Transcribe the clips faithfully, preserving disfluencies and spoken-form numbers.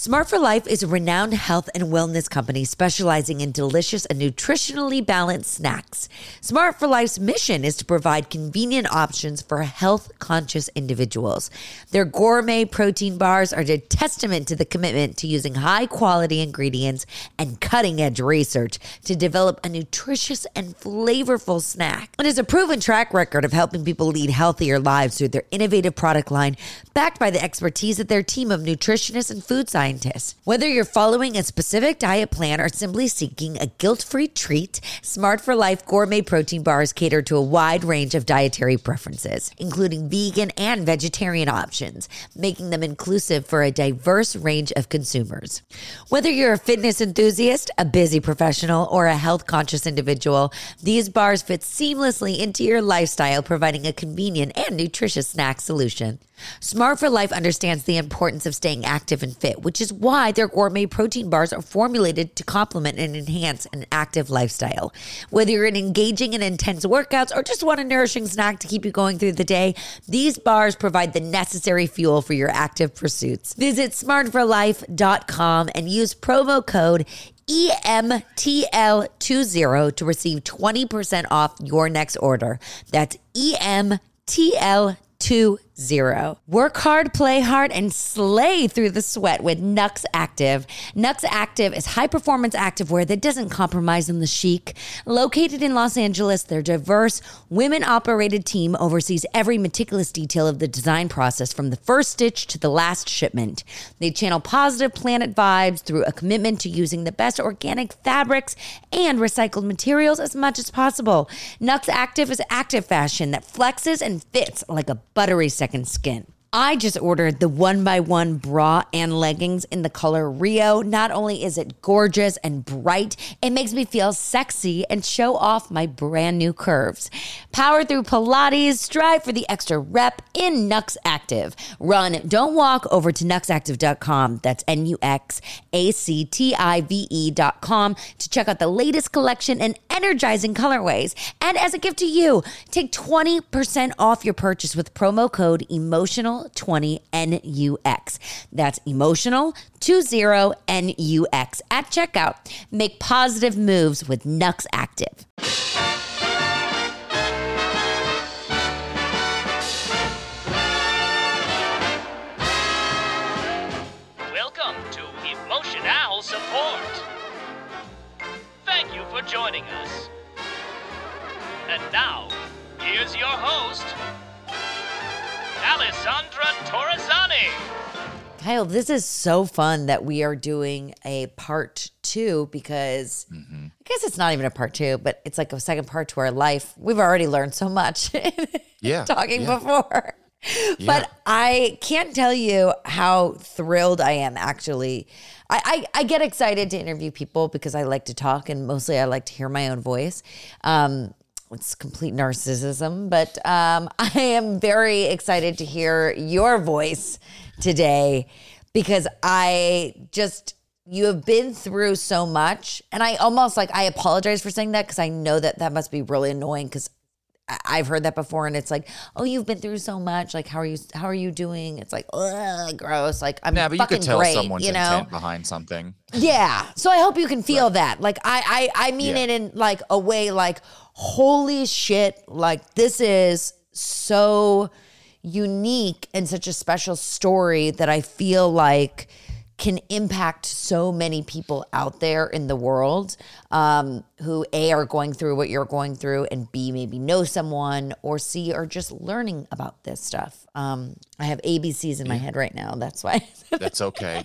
Smart for Life is a renowned health and wellness company specializing in delicious and nutritionally balanced snacks. Smart for Life's mission is to provide convenient options for health-conscious individuals. Their gourmet protein bars are a testament to the commitment to using high-quality ingredients and cutting-edge research to develop a nutritious and flavorful snack. It has a proven track record of helping people lead healthier lives through their innovative product line, backed by the expertise of their team of nutritionists and food scientists. Whether you're following a specific diet plan or simply seeking a guilt-free treat, Smart for Life gourmet protein bars cater to a wide range of dietary preferences, including vegan and vegetarian options, making them inclusive for a diverse range of consumers. Whether you're a fitness enthusiast, a busy professional, or a health-conscious individual, these bars fit seamlessly into your lifestyle, providing a convenient and nutritious snack solution. Smart for Life understands the importance of staying active and fit, which is why their gourmet protein bars are formulated to complement and enhance an active lifestyle. Whether you're engaging in intense workouts or just want a nourishing snack to keep you going through the day, these bars provide the necessary fuel for your active pursuits. Visit smart for life dot com and use promo code E M T L twenty to receive twenty percent off your next order. That's E M T L twenty. Two zero. Work hard, play hard, and slay through the sweat with Nux Active. Nux Active is high-performance activewear that doesn't compromise on the chic. Located in Los Angeles, their diverse, women-operated team oversees every meticulous detail of the design process from the first stitch to the last shipment. They channel positive planet vibes through a commitment to using the best organic fabrics and recycled materials as much as possible. Nux Active is active fashion that flexes and fits like a buttery second skin. I just ordered the one by one bra and leggings in the color Rio. Not only is it gorgeous and bright, it makes me feel sexy and show off my brand new curves. Power through Pilates, strive for the extra rep in Nux Active. Run, don't walk over to nux active dot com. That's N U X A C T I V E dot com to check out the latest collection and energizing colorways. And as a gift to you, take twenty percent off your purchase with promo code emotional twenty N U X. That's emotional twenty N U X at checkout. Make positive moves with Nux Active. Welcome to Emotional Support. Thank you for joining us. And now, here's your host, Alessandra Torresani. Kyle, this is so fun that we are doing a part two because mm-hmm. I guess it's not even a part two, but it's like a second part to our life. We've already learned so much yeah, talking yeah. before. Yeah. But I can't tell you how thrilled I am, actually. I, I, I get excited to interview people because I like to talk and mostly I like to hear my own voice. Um It's complete narcissism, but um, I am very excited to hear your voice today because I just, you have been through so much. And I almost like, I apologize for saying that because I know that that must be really annoying because I've heard that before and it's like, oh, you've been through so much. Like, how are you, how are you doing? It's like, ugh, gross. Like, I'm yeah, but fucking you could tell great, someone's you know? intent behind something. Yeah. So I hope you can feel right. that. Like, I, I, I mean yeah. it in like a way like, holy shit, like this is so unique and such a special story that I feel like can impact so many people out there in the world um, who A, are going through what you're going through and B, maybe know someone or C, are just learning about this stuff. Um, I have A B Cs in my head right now. That's why. That's okay.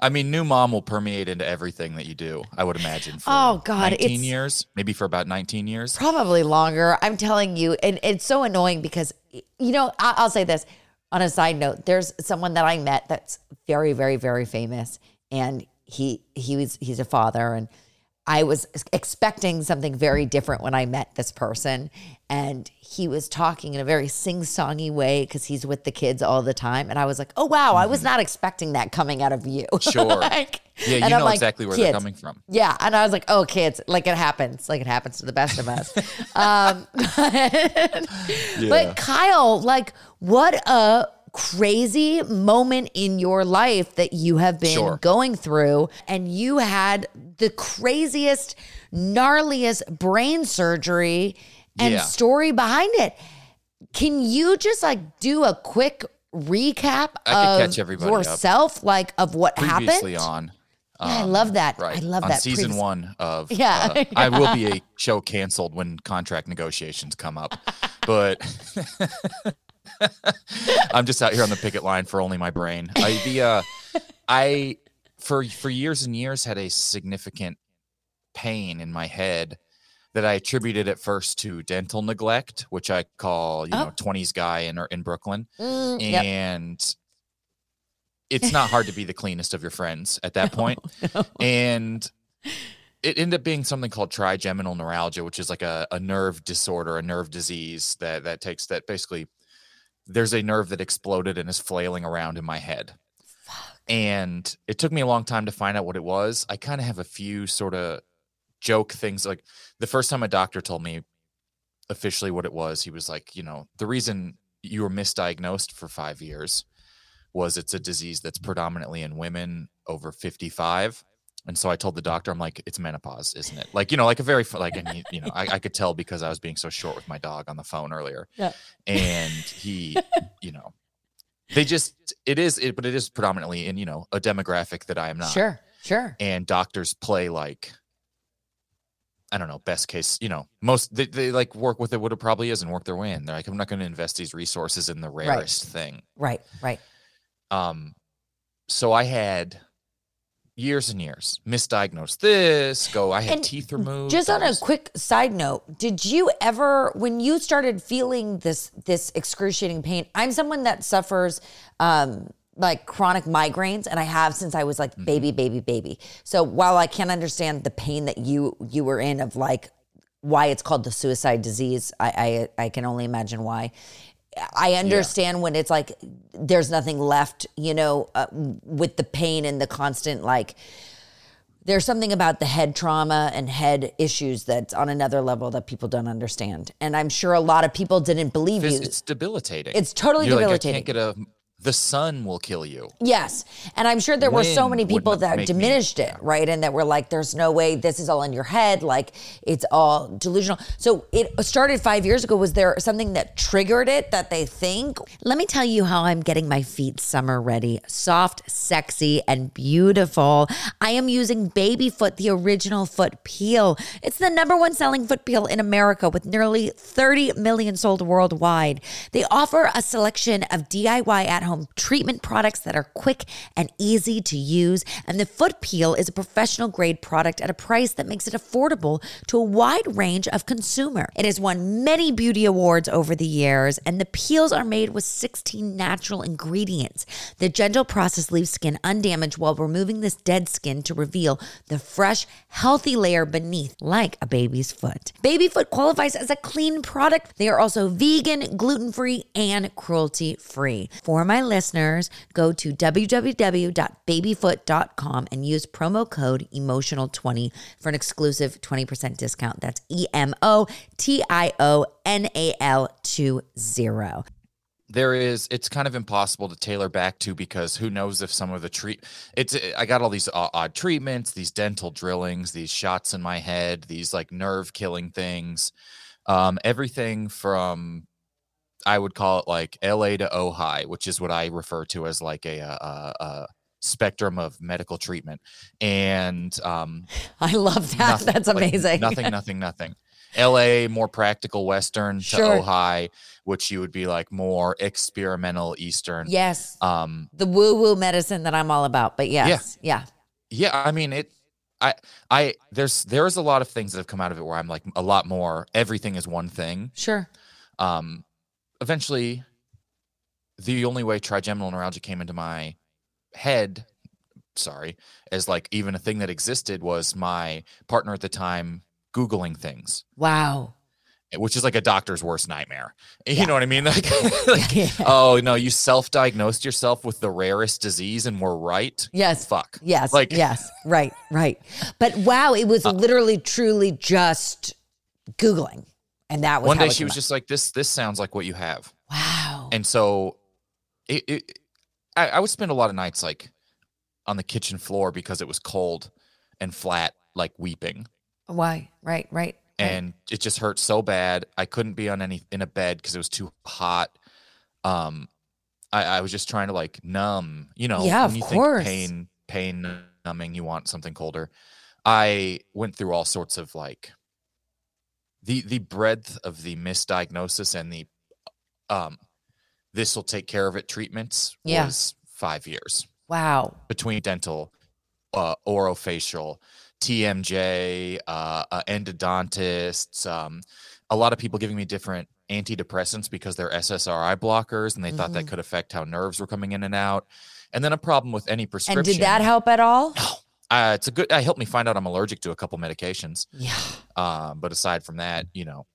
I mean, new mom will permeate into everything that you do, I would imagine. For oh, God. nineteen years, maybe for about nineteen years. Probably longer. I'm telling you. And it's so annoying because, you know, I- I'll say this. On a side note, there's someone that I met that's very, very, very famous. And he he was he's a father. And I was expecting something very different when I met this person. And he was talking in a very sing-songy way because he's with the kids all the time. And I was like, oh, wow, I was not expecting that coming out of you. Sure. like, yeah, you know like, exactly where kids. They're coming from. Yeah. And I was like, oh, kids, like it happens. Like it happens to the best of us. um, but, yeah. but Kyle, like what a crazy moment in your life that you have been sure. going through, and you had the craziest, gnarliest brain surgery and yeah. story behind it. Can you just like do a quick recap I of catch yourself, up. like of what Previously happened? On. Um, yeah, I love that. Right. I love on that. Season Previous- one of yeah, uh, yeah. I will be a show canceled when contract negotiations come up, but I'm just out here on the picket line for only my brain. I, the, uh, I for for years and years had a significant pain in my head that I attributed at first to dental neglect, which I call, you oh. know, twenties guy in, in Brooklyn. Mm, and yep. it's not hard to be the cleanest of your friends at that no, point. No. And it ended up being something called trigeminal neuralgia, which is like a, a nerve disorder, a nerve disease that, that takes that basically there's a nerve that exploded and is flailing around in my head. Fuck. And it took me a long time to find out what it was. I kind of have a few sort of joke things. Like the first time a doctor told me officially what it was, he was like, you know, the reason you were misdiagnosed for five years was it's a disease that's predominantly in women over fifty-five. And so I told the doctor, I'm like, it's menopause, isn't it? Like, you know, like a very, like, and he, you know, I, I could tell because I was being so short with my dog on the phone earlier. Yeah. And he, you know, they just, it is, it, but it is predominantly in, you know, a demographic that I am not. Sure, sure. And doctors play like, I don't know, best case, you know, most, they, they like work with it, what it probably is and work their way in. They're like, I'm not going to invest these resources in the rarest right. thing. Right, right. Um, so I had years and years misdiagnosed this, go, I had and teeth removed. Just on was... a quick side note, did you ever, when you started feeling this, this excruciating pain, I'm someone that suffers, um, like chronic migraines, and I have since I was like baby, baby, baby. So while I can't understand the pain that you you were in of like why it's called the suicide disease, I I, I can only imagine why. I understand yeah. when it's like there's nothing left, you know, uh, with the pain and the constant like. There's something about the head trauma and head issues that's on another level that people don't understand, and I'm sure a lot of people didn't believe it's, you. It's debilitating. It's totally You're debilitating. Like, I can't get a. The sun will kill you. Yes. And I'm sure there when were so many people that diminished me, it, right? And that were like, there's no way, this is all in your head. Like, it's all delusional. So it started five years ago. Was there something that triggered it that they think? Let me tell you how I'm getting my feet summer ready. Soft, sexy, and beautiful. I am using Baby Foot, the original foot peel. It's the number one selling foot peel in America with nearly thirty million sold worldwide. They offer a selection of D I Y at home treatment products that are quick and easy to use. And the foot peel is a professional grade product at a price that makes it affordable to a wide range of consumer. It has won many beauty awards over the years, and the peels are made with sixteen natural ingredients. The gentle process leaves skin undamaged while removing this dead skin to reveal the fresh, healthy layer beneath, like a baby's foot. Baby Foot qualifies as a clean product. They are also vegan, gluten-free, and cruelty-free. For my listeners, go to w w w dot baby foot dot com and use promo code emotional twenty for an exclusive twenty percent discount. That's E M O T I O N A L two zero. There is, it's kind of impossible to tailor back to, because who knows if some of the treat, it's, I got all these odd treatments, these dental drillings, these shots in my head, these like nerve killing things, um, everything from, I would call it like L A to Ojai, which is what I refer to as like a, a, a spectrum of medical treatment. And um, I love that. Nothing, That's amazing. Like, nothing, nothing, nothing. L A, more practical Western, sure. to Ojai, which you would be like more experimental Eastern. Yes. Um, the woo-woo medicine that I'm all about, but yes. Yeah. Yeah. yeah I mean, it, I, I, there's, there's a lot of things that have come out of it where I'm like a lot more, everything is one thing. Sure. Um, Eventually, the only way trigeminal neuralgia came into my head, sorry, as like even a thing that existed was my partner at the time Googling things. Wow. Which is like a doctor's worst nightmare. You yeah. know what I mean? Like, like yeah. oh, no, you self-diagnosed yourself with the rarest disease and were right? Yes. Fuck. Yes. Like, yes. Right. Right. But wow, it was uh, literally, truly just Googling. And that was one day she was just like, this, this sounds like what you have. Wow. And so it, it I, I would spend a lot of nights like on the kitchen floor because it was cold and flat, like weeping. Why? Right, right. And right. It just hurt so bad. I couldn't be on any in a bed because it was too hot. Um, I, I was just trying to like numb, you know, yeah, when you of course. think pain, pain numbing, you want something colder. I went through all sorts of like the, the breadth of the misdiagnosis and the, um, this will take care of it treatments yeah. was five years. Wow. Between dental, uh, orofacial, T M J, uh, uh, endodontists, um, a lot of people giving me different antidepressants because they're S S R I blockers, and they mm-hmm. thought that could affect how nerves were coming in and out. And then a problem with any prescription. And did that help at all? No. Uh, it's a good, it helped me find out I'm allergic to a couple medications. Yeah. Um, but aside from that, you know,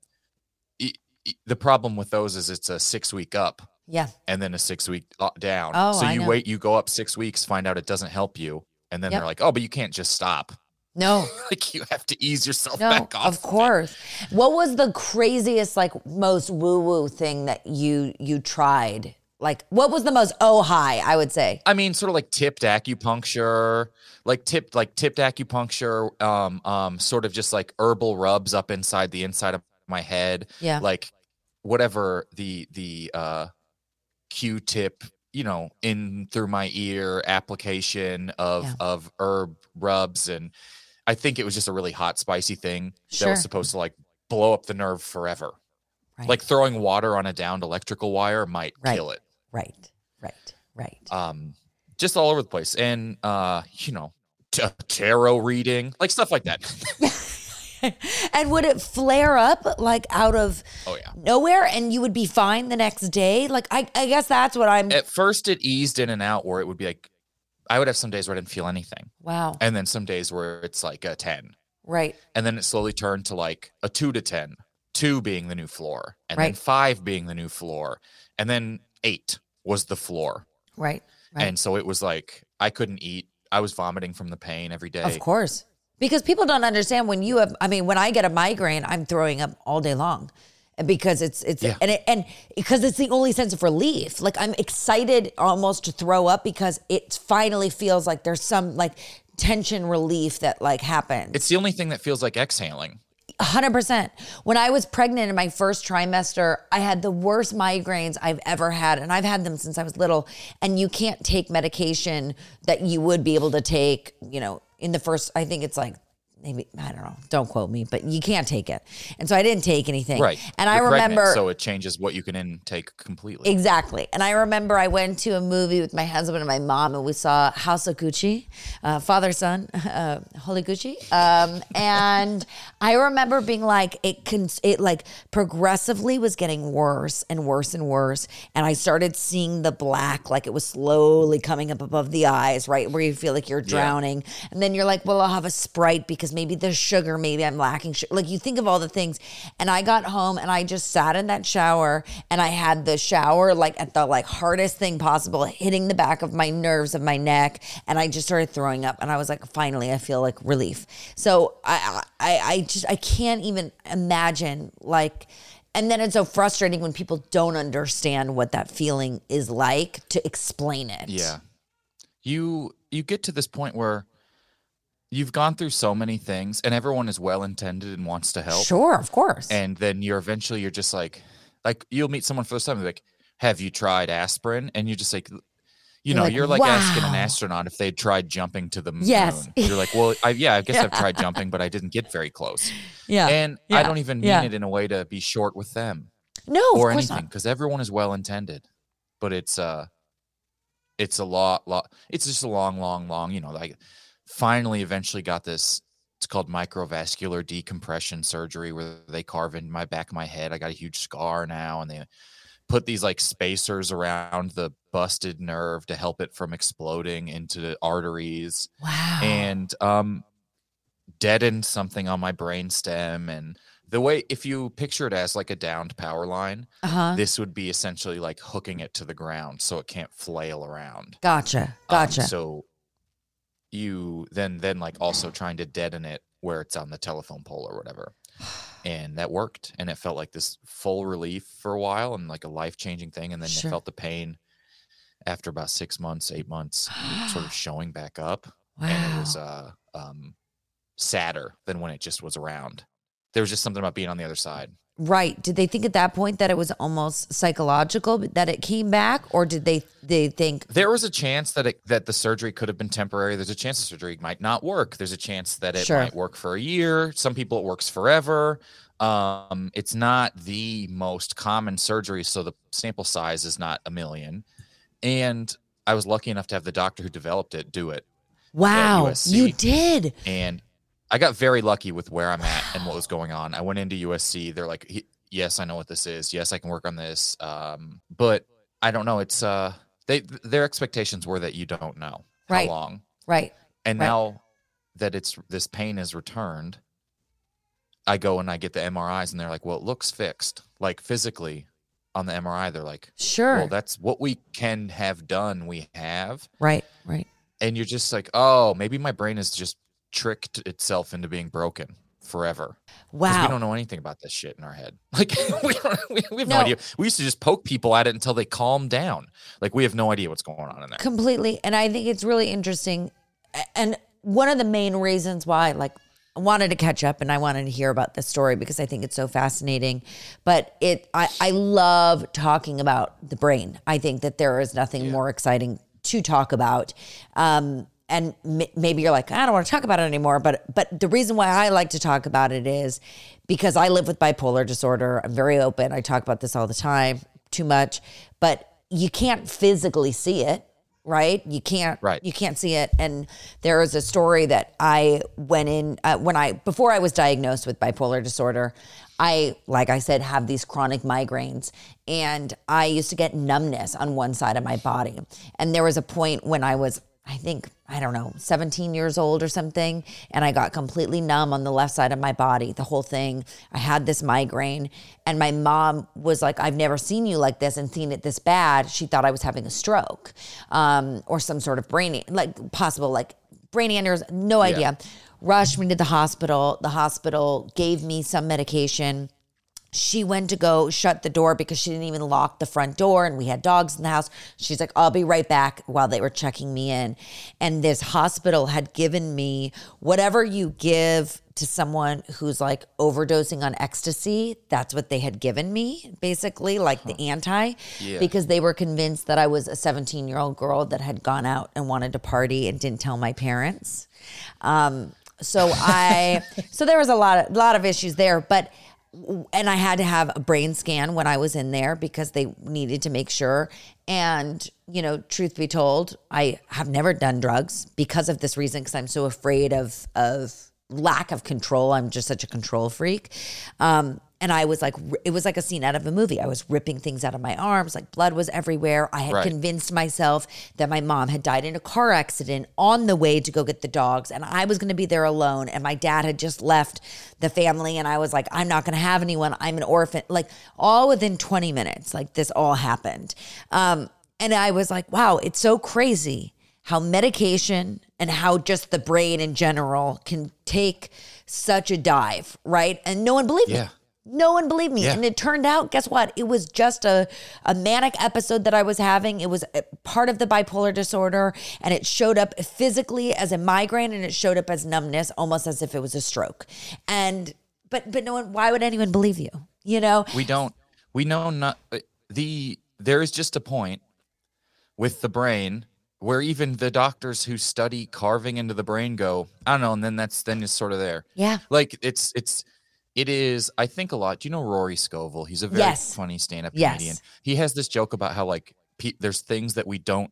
it, it, the problem with those is it's a six week up. Yeah. And then a six week down. Oh, so you wait, you go up six weeks, find out it doesn't help you. And then yep. they're like, oh, but you can't just stop. No. Like you have to ease yourself no, back off. Of course. Of what was the craziest, like most woo-woo thing that you you tried? Like what was the most oh hi, I would say? I mean, sort of like tipped acupuncture, like tipped, like tipped acupuncture, um, um, sort of just like herbal rubs up inside the inside of my head. Yeah. Like whatever the the uh Q-tip, you know, in through my ear application of yeah. of herb rubs, and I think it was just a really hot, spicy thing sure. that was supposed to like blow up the nerve forever. Right. Like throwing water on a downed electrical wire might right. kill it. Right, right, right. Um, just all over the place. And, uh, you know, t- tarot reading, like stuff like that. And would it flare up like out of oh, yeah. nowhere and you would be fine the next day? Like, I, I guess that's what I'm. At first it eased in and out where it would be like, I would have some days where I didn't feel anything. Wow. And then some days where it's like a ten. Right. And then it slowly turned to like a two to ten, two being the new floor, and right. then five being the new floor, and then eight was the floor. Right. Right. And so it was like, I couldn't eat. I was vomiting from the pain every day. Of course. Because people don't understand when you have, I mean, when I get a migraine, I'm throwing up all day long. Because it's it's yeah. and it, and because it's the only sense of relief. Like I'm excited almost to throw up because it finally feels like there's some like tension relief that like happens. It's the only thing that feels like exhaling. one hundred percent. When I was pregnant in my first trimester, I had the worst migraines I've ever had, and I've had them since I was little. And you can't take medication that you would be able to take, you know, in the first. I think it's like. Maybe, I don't know, don't quote me, but you can't take it. And so I didn't take anything. Right. And You're I remember. Pregnant, so it changes what you can intake completely. Exactly. And I remember I went to a movie with my husband and my mom, and we saw House of Gucci, uh, father, son, uh, Holy Gucci. Um, and I remember being like, it, con- it like progressively was getting worse and worse and worse. And I started seeing the black, like it was slowly coming up above the eyes, right? Where you feel like you're drowning. Yeah. And then you're like, well, I'll have a Sprite because maybe there's sugar, maybe I'm lacking sugar. Like you think of all the things. And I got home and I just sat in that shower, and I had the shower like at the like hardest thing possible, hitting the back of my nerves of my neck. And I just started throwing up, and I was like, finally, I feel like relief. So I, I, I just, I can't even imagine like, and then it's so frustrating when people don't understand what that feeling is like to explain it. Yeah. You, you get to this point where you've gone through so many things, and everyone is well-intended and wants to help. Sure, of course. And then you're eventually, you're just like, like you'll meet someone for the first time, like, have you tried aspirin? And you're just like, you you're know, like, you're like wow. asking an astronaut if they tried jumping to the moon. Yes. You're like, well, I, yeah, I guess yeah. I've tried jumping, but I didn't get very close. Yeah. And yeah. I don't even mean yeah. it in a way to be short with them. No, or of course anything, because everyone is well-intended, but it's, uh, it's a lot, lot, it's just a long, long, long, you know, like, finally, eventually got this, it's called microvascular decompression surgery, where they carve in my back of my head. I got a huge scar now, and they put these like spacers around the busted nerve to help it from exploding into the arteries. Wow. And um, deadened something on my brain stem. And the way, if you picture it as like a downed power line, uh-huh. this would be essentially like hooking it to the ground so it can't flail around. Gotcha. Gotcha. Um, so you then then like also trying to deaden it where it's on the telephone pole or whatever, and that worked, and it felt like this full relief for a while and like a life-changing thing, and then sure. I felt the pain after about six months, eight months, sort of showing back up. Wow. And it was uh, um, sadder than when it just was around. There was just something about being on the other side. Right. Did they think at that point that it was almost psychological that it came back, or did they they think there was a chance that it, that the surgery could have been temporary? There's a chance the surgery might not work. There's a chance that it sure. might work for a year. Some people it works forever. Um, it's not the most common surgery, so the sample size is not a million. And I was lucky enough to have the doctor who developed it do it. Wow, you did. And I got very lucky with where I'm at and what was going on. I went into U S C. They're like, yes, I know what this is. Yes, I can work on this. Um, but I don't know. It's uh, they their expectations were that you don't know how right. long. Right. And right. now that it's this pain is returned, I go and I get the M R Is and they're like, well, it looks fixed. Like physically on the M R I, they're like, sure. Well, that's what we can have done. We have. Right. Right. And you're just like, oh, maybe my brain is just tricked itself into being broken forever. Wow. We don't know anything about this shit in our head. Like we, don't, we, we have no. no idea. We used to just poke people at it until they calm down. Like we have no idea what's going on in there. Completely. And I think it's really interesting. And one of the main reasons why like I wanted to catch up and I wanted to hear about this story because I think it's so fascinating, but it, I, I love talking about the brain. I think that there is nothing yeah. more exciting to talk about. Um, And maybe you're like, I don't want to talk about it anymore. But but the reason why I like to talk about it is because I live with bipolar disorder. I'm very open. I talk about this all the time, too much. But you can't physically see it, right? You can't. Right. You can't see it. And there is a story that I went in uh, when I before I was diagnosed with bipolar disorder. I, like I said, have these chronic migraines, and I used to get numbness on one side of my body. And there was a point when I was, I think, I don't know, seventeen years old or something. And I got completely numb on the left side of my body, the whole thing. I had this migraine and my mom was like, I've never seen you like this and seen it this bad. She thought I was having a stroke um, or some sort of brain, like possible, like brain aneurysm, no idea. Yeah. Rushed me to the hospital. The hospital gave me some medication. She went to go shut the door because she didn't even lock the front door and we had dogs in the house. She's like, I'll be right back, while they were checking me in. And this hospital had given me whatever you give to someone who's like overdosing on ecstasy. That's what they had given me, basically, like huh. the anti, yeah. because they were convinced that I was a seventeen-year-old girl that had gone out and wanted to party and didn't tell my parents. Um, so I, so there was a lot of, lot of issues there, but and I had to have a brain scan when I was in there because they needed to make sure. And, you know, truth be told, I have never done drugs because of this reason, because I'm so afraid of, of lack of control. I'm just such a control freak. Um, and I was like, it was like a scene out of a movie. I was ripping things out of my arms, like blood was everywhere. I had right. convinced myself that my mom had died in a car accident on the way to go get the dogs. And I was going to be there alone. And my dad had just left the family. And I was like, I'm not going to have anyone. I'm an orphan. Like all within twenty minutes, like this all happened. Um, and I was like, wow, it's so crazy how medication and how just the brain in general can take such a dive, right? And no one believed yeah. me. No one believed me. Yeah. And it turned out, guess what? It was just a, a manic episode that I was having. It was part of the bipolar disorder, and it showed up physically as a migraine, and it showed up as numbness, almost as if it was a stroke. And but but no one, why would anyone believe you? You know? We don't. We know not the there is just a point with the brain where even the doctors who study carving into the brain go, I don't know, and then that's then it's sort of there. Yeah. Like it's it's It is, I think a lot. Do you know Rory Scovel? He's a very yes. funny stand-up yes. comedian. He has this joke about how like pe- there's things that we don't,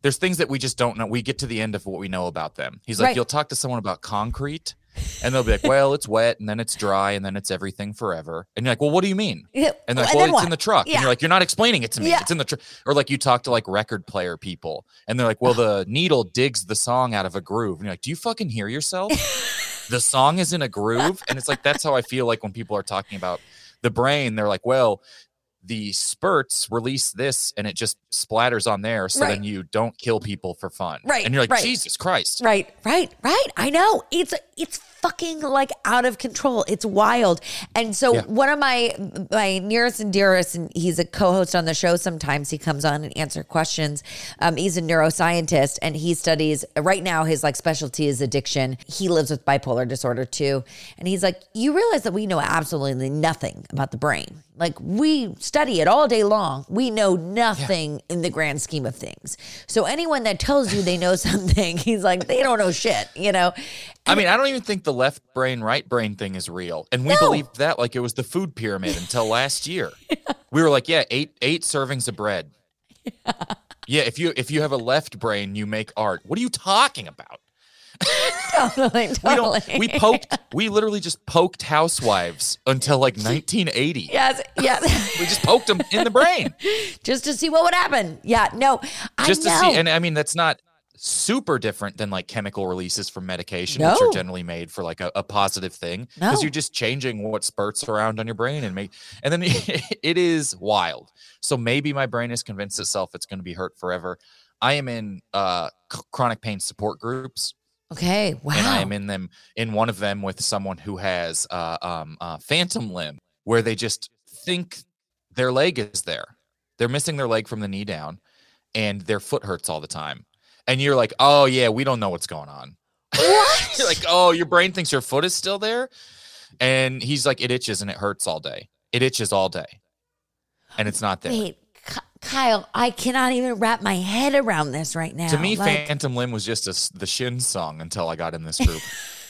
there's things that we just don't know. We get to the end of what we know about them. He's like, right. you'll talk to someone about concrete and they'll be like, well, it's wet and then it's dry and then it's everything forever. And you're like, well, what do you mean? And they're like, well, it's what? in the truck. Yeah. And you're like, you're not explaining it to me. Yeah. It's in the truck. Or like you talk to like record player people and they're like, well, the needle digs the song out of a groove. And you're like, do you fucking hear yourself? The song is in a groove. And it's like, that's how I feel like when people are talking about the brain, they're like, well, the spurts release this and it just splatters on there. So right. then you don't kill people for fun. Right. And you're like, right. Jesus Christ. Right, right, right. I know. It's it's fucking like out of control. It's wild. And so yeah. one of my my nearest and dearest, and he's a co-host on the show sometimes, he comes on and answers questions. Um, he's a neuroscientist and he studies, right now his like specialty is addiction. He lives with bipolar disorder too. And he's like, you realize that we know absolutely nothing about the brain. Like we study it all day long. We know nothing yeah. in the grand scheme of things. So anyone that tells you they know something, he's like, they don't know shit, you know? I mean, I don't even think the left brain, right brain thing is real. And we no. believed that like it was the food pyramid until last year. yeah. We were like, yeah, eight eight servings of bread. Yeah. yeah, if you if you have a left brain, you make art. What are you talking about? totally, totally. We, don't, we poked. We literally just poked housewives until like nineteen eighty. Yes, yes. We just poked them in the brain, just to see what would happen. Yeah, no. I just know. to see, and I mean that's not super different than like chemical releases from medication, no. which are generally made for like a, a positive thing, because no. you're just changing what spurts around on your brain and make. And then it, it is wild. So maybe my brain has convinced itself it's going to be hurt forever. I am in uh, c- chronic pain support groups. Okay. Wow. And I am in them in one of them with someone who has uh, um, uh, phantom limb, where they just think their leg is there. They're missing their leg from the knee down, and their foot hurts all the time. And you're like, oh yeah, we don't know what's going on. What? You're like, oh, your brain thinks your foot is still there, and he's like, it itches and it hurts all day. It itches all day, and it's not there. Wait. Kyle, I cannot even wrap my head around this right now. To me, like, Phantom Limb was just a, the Shin song until I got in this group.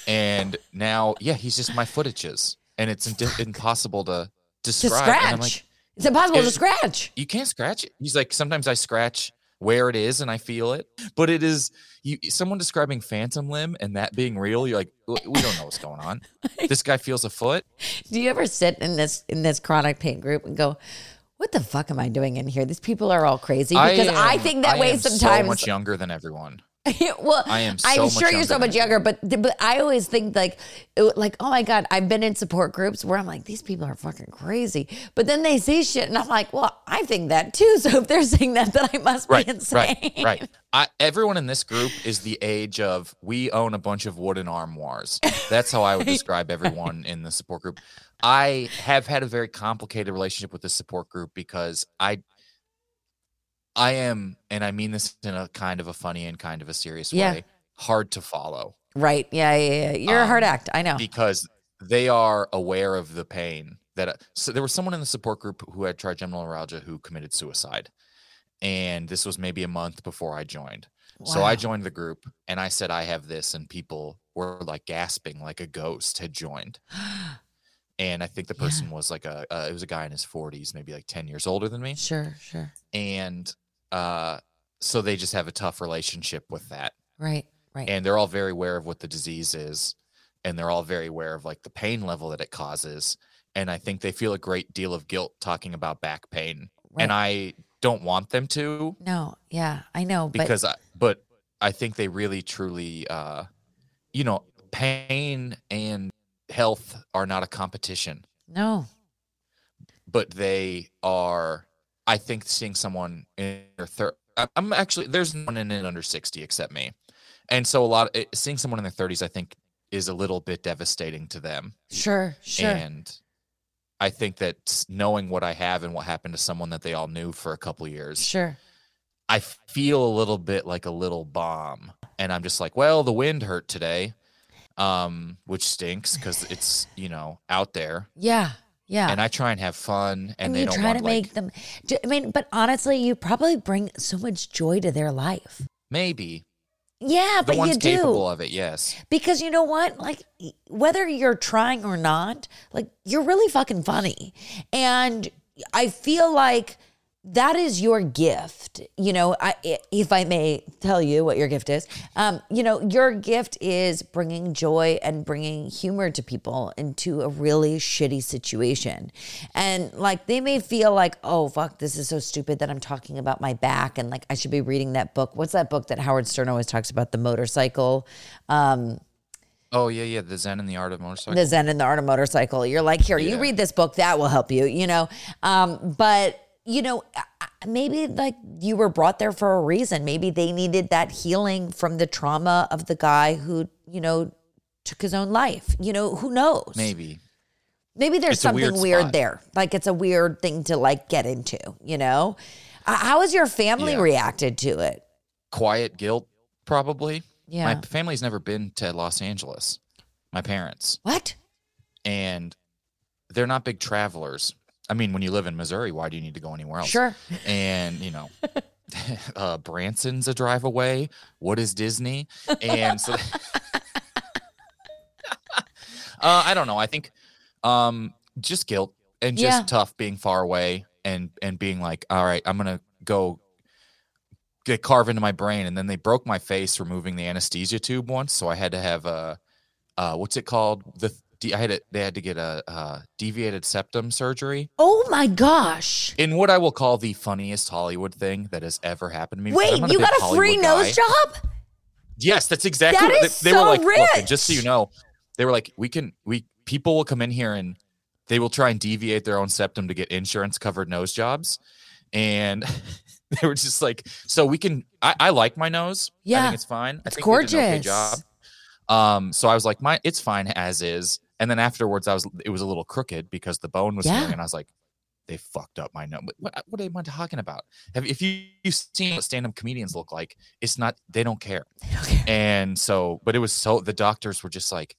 And now, yeah, he's just my foot itches. And it's in- impossible to describe. To scratch. And I'm like, it's impossible to scratch. You can't scratch it. He's like, sometimes I scratch where it is and I feel it. But it is, you, someone describing Phantom Limb and that being real, you're like, we don't know what's going on. This guy feels a foot. Do you ever sit in this in this chronic pain group and go, what the fuck am I doing in here? These people are all crazy, because I, am, I think that I way am sometimes. So much younger than everyone. well, I am. So I'm much sure you're so much younger, but but I always think like like oh my god, I've been in support groups where I'm like, these people are fucking crazy, but then they say shit, and I'm like, well, I think that too. So if they're saying that, then I must right, be insane. Right, right. I, everyone in this group is the age of we own a bunch of wooden armoires. That's how I would describe everyone in the support group. I have had a very complicated relationship with the support group because I, I am, and I mean this in a kind of a funny and kind of a serious yeah. way, hard to follow. Right. Yeah. Yeah. yeah. You're um, a hard act. I know. Because they are aware of the pain that, so there was someone in the support group who had trigeminal neuralgia who committed suicide. And this was maybe a month before I joined. Wow. So I joined the group and I said, I have this, and people were like gasping, like a ghost had joined. And I think the person yeah. was like a, uh, it was a guy in his forties, maybe like ten years older than me. Sure, sure. And uh, so they just have a tough relationship with that. Right, right. And they're all very aware of what the disease is. And they're all very aware of like the pain level that it causes. And I think they feel a great deal of guilt talking about back pain. Right. And I don't want them to. No, yeah, I know. Because, but, I, but I think they really, truly, uh, you know, pain and health are not a competition. No. But they are, I think, seeing someone in their thirties. I'm actually, there's no one in it under sixty except me. And so a lot, of, seeing someone in their thirties, I think, is a little bit devastating to them. Sure, sure. And I think that knowing what I have and what happened to someone that they all knew for a couple of years. Sure. I feel a little bit like a little bomb. And I'm just like, well, the wind hurt today. Um, which stinks because it's, you know, out there. Yeah, yeah. And I try and have fun, and, and they you don't try want to like, make them. Do, I mean, but honestly, you probably bring so much joy to their life. Maybe. Yeah, the but one's you do capable of it. Yes, because you know what? Like, whether you're trying or not, like you're really fucking funny, and I feel like that is your gift. You know, I, if I may tell you what your gift is, um, you know, your gift is bringing joy and bringing humor to people into a really shitty situation. And like, they may feel like, oh, fuck, this is so stupid that I'm talking about my back. And like, I should be reading that book. What's that book that Howard Stern always talks about? The motorcycle, um, Oh, yeah, yeah. The Zen and the Art of Motorcycle. The Zen and the Art of Motorcycle. You're like, here, yeah. you read this book. That will help you, you know. Um, but, you know, maybe like you were brought there for a reason. Maybe they needed that healing from the trauma of the guy who, you know, took his own life. You know, who knows? Maybe. Maybe there's it's something weird, weird there. Like it's a weird thing to like get into, you know. Uh, how has your family yeah. reacted to it? Quiet guilt, probably. Yeah. My family's never been to Los Angeles. My parents. What? And they're not big travelers. I mean, when you live in Missouri, why do you need to go anywhere else? Sure. And, you know, uh, Branson's a drive away. What is Disney? And so uh, I don't know. I think um, just guilt and just yeah. tough being far away and, and being like, all right, I'm going to go. They carve into my brain, and then they broke my face removing the anesthesia tube once, so I had to have a uh what's it called the I had a, they had to get a uh deviated septum surgery. Oh my gosh. In what I will call the funniest Hollywood thing that has ever happened to me. Wait, you got a Hollywood free nose guy. job? Yes, that's exactly that what is they, they so were like rich. Look, just so you know, they were like, we can we people will come in here and they will try and deviate their own septum to get insurance covered nose jobs. And they were just like, so we can, I, I like my nose. Yeah. I think it's fine. It's I think gorgeous. They did an okay job. Um, so I was like, my, it's fine as is. And then afterwards I was, it was a little crooked because the bone was yeah. healing, and I was like, they fucked up my nose. What, what am I talking about? Have, if you, you've seen what stand-up comedians look like, it's not, they don't care. They don't care. And so, but it was so, the doctors were just like,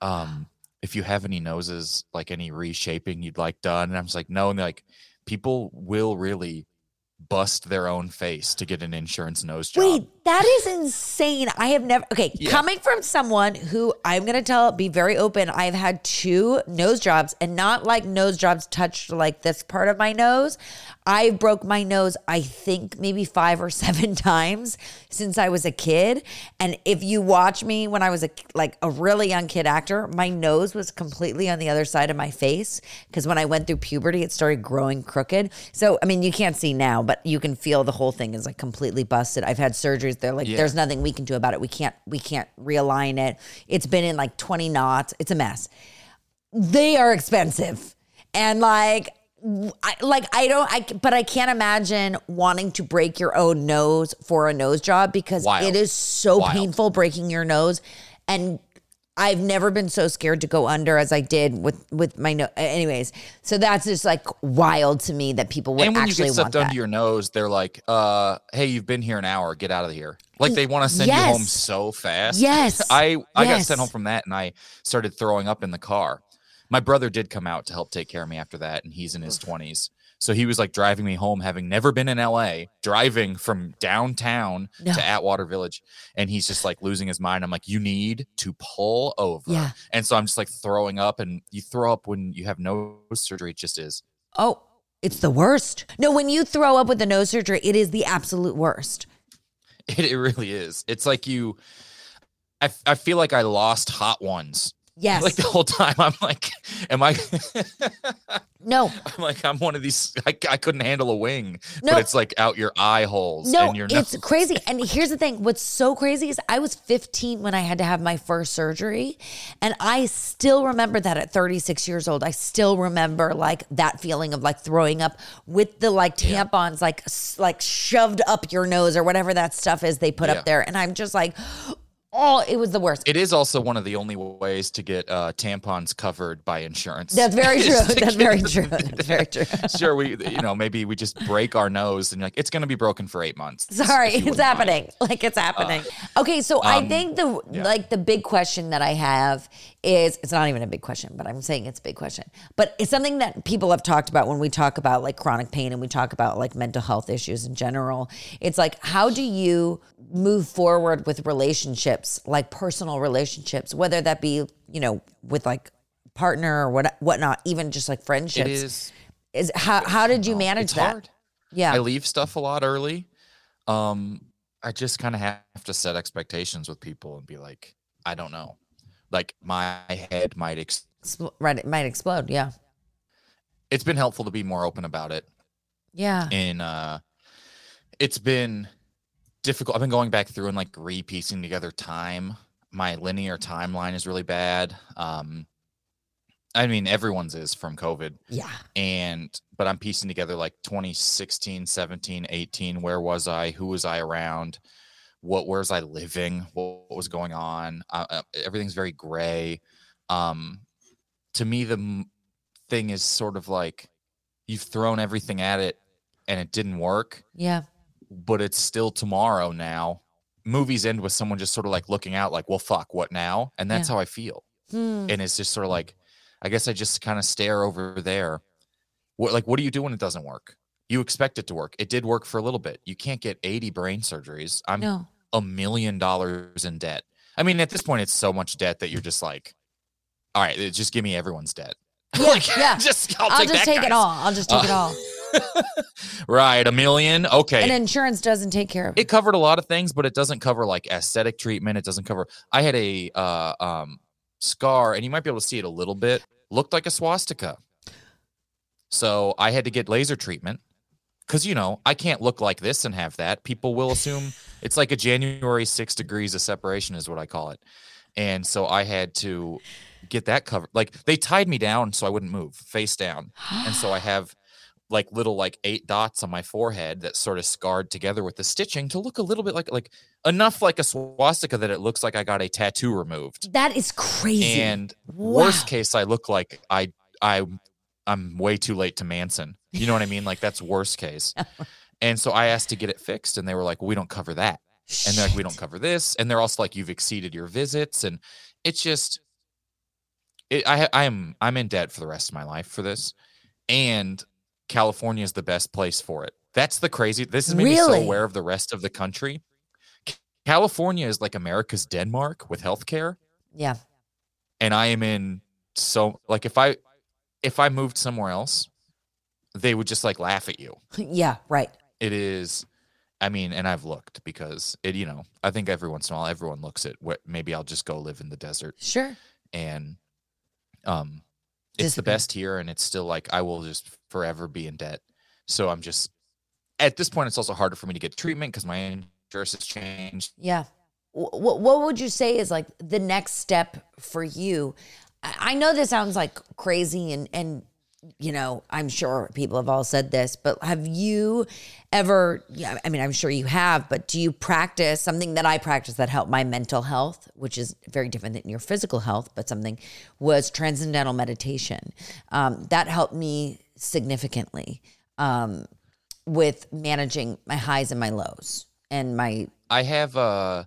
um, if you have any noses, like any reshaping you'd like done. And I was like, no. And they're like, people will really bust their own face to get an insurance nose job. Wait, that is insane. I have never, okay, yeah. coming from someone who I'm going to tell, be very open, I've had two nose jobs, and not like nose jobs touched like this part of my nose. I broke my nose, I think maybe five or seven times since I was a kid. And if you watch me when I was a, like a really young kid actor, my nose was completely on the other side of my face. Because when I went through puberty, it started growing crooked. So, I mean, you can't see now, but you can feel the whole thing is like completely busted. I've had surgeries. They're like, yeah. there's nothing we can do about it. We can't, we can't realign it. It's been in like twenty knots. It's a mess. They are expensive. And like, I, like I don't, I but I can't imagine wanting to break your own nose for a nose job, because Wild. it is so Wild. painful breaking your nose, and I've never been so scared to go under as I did with with my nose. Anyways, so that's just like wild to me that people would actually want that. And when you get stuff done to your nose, they're like, uh, "Hey, you've been here an hour. Get out of here." Like they want to send yes. you home so fast. Yes, I I yes. got sent home from that, and I started throwing up in the car. My brother did come out to help take care of me after that, and he's in his twenties. So he was like driving me home, having never been in L A, driving from downtown no. to Atwater Village. And he's just like losing his mind. I'm like, you need to pull over. Yeah. And so I'm just like throwing up, and you throw up when you have nose surgery. It just is. Oh, it's the worst. No, when you throw up with a nose surgery, it is the absolute worst. It, it really is. It's like you, I, I feel like I lost hot ones. Yes. Like the whole time I'm like, am I? No. I'm like, I'm one of these, I, I couldn't handle a wing. No. But it's like out your eye holes. No, and your it's nose. Crazy. And here's the thing. What's so crazy is I was fifteen when I had to have my first surgery. And I still remember that at thirty-six years old. I still remember like that feeling of like throwing up with the like tampons, yeah. like, like shoved up your nose or whatever that stuff is they put yeah. up there. And I'm just like, oh, it was the worst. It is also one of the only ways to get uh, tampons covered by insurance. That's very true. That's very true. That's very true. Sure, we, you know, maybe we just break our nose and you're like, it's going to be broken for eight months. Sorry, it's happening. Mind. Like it's happening. Uh, okay, so um, I think the yeah. like the big question that I have is, it's not even a big question, but I'm saying it's a big question. But it's something that people have talked about when we talk about like chronic pain and we talk about like mental health issues in general. It's like, how do you move forward with relationships? Like personal relationships, whether that be, you know, with like partner or what whatnot, even just like friendships. It is, is how how did you manage it's that? Hard. Yeah, I leave stuff a lot early. Um, I just kind of have to set expectations with people and be like, I don't know, like my head might ex- Expl- right, it might explode. Yeah, it's been helpful to be more open about it. Yeah, and uh, it's been difficult. I've been going back through and like re-piecing together time my linear timeline is really bad. Um, I mean, everyone's is from COVID. Yeah. And, but I'm piecing together like twenty sixteen, seventeen, eighteen. Where was I? Who was I around? What, where's I living? What, what was going on? Uh, uh, everything's very gray. Um, to me, the m- thing is sort of like you've thrown everything at it and it didn't work. Yeah. But it's still tomorrow now. Movies end with someone just sort of like looking out like, well, fuck, what now? And that's yeah. how I feel. Hmm. And it's just sort of like, I guess I just kind of stare over there. What, like, what do you do when it doesn't work? You expect it to work. It did work for a little bit. You can't get eighty brain surgeries. I'm no. a million dollars in debt. I mean, at this point, it's so much debt that you're just like, all right, just give me everyone's debt. Yeah, like, yeah. Just, I'll, I'll take, just that, take it all. I'll just take uh, it all. Right, a million. Okay. And insurance doesn't take care of it. It covered a lot of things, but it doesn't cover like aesthetic treatment. It doesn't cover. I had a uh, um, scar, and you might be able to see it a little bit. Looked like a swastika. So I had to get laser treatment because, you know, I can't look like this and have that. People will assume it's like a January six degrees of separation is what I call it. And so I had to get that covered. Like they tied me down so I wouldn't move, face down. And so I have like little like eight dots on my forehead that sort of scarred together with the stitching to look a little bit like like enough like a swastika that it looks like I got a tattoo removed. That is crazy. And wow. Worst case, I look like I I I'm way too late to Manson. You know what I mean? Like that's worst case. And so I asked to get it fixed, and they were like, well, "We don't cover that," and they're like, "We don't cover this," and they're also like, "You've exceeded your visits," and it's just, it, I I'm I'm in debt for the rest of my life for this, and California is the best place for it. That's the crazy. This is made really? me so aware of the rest of the country. California is like America's Denmark with healthcare. Yeah. And I am in so like if I if I moved somewhere else, they would just like laugh at you. Yeah, right. It is. I mean, and I've looked because it, you know, I think every once in a while everyone looks at what maybe I'll just go live in the desert. Sure. And um It's Discipline. the best here, and it's still like I will just forever be in debt. So I'm just at this point, it's also harder for me to get treatment because my insurance has changed. Yeah. What What would you say is like the next step for you? I know this sounds like crazy, and and you know I'm sure people have all said this, but have you ever? Yeah, I mean I'm sure you have, but do you practice something that I practice that helped my mental health, which is very different than your physical health, but something was transcendental meditation. Um, that helped me significantly um, with managing my highs and my lows and my. I have uh,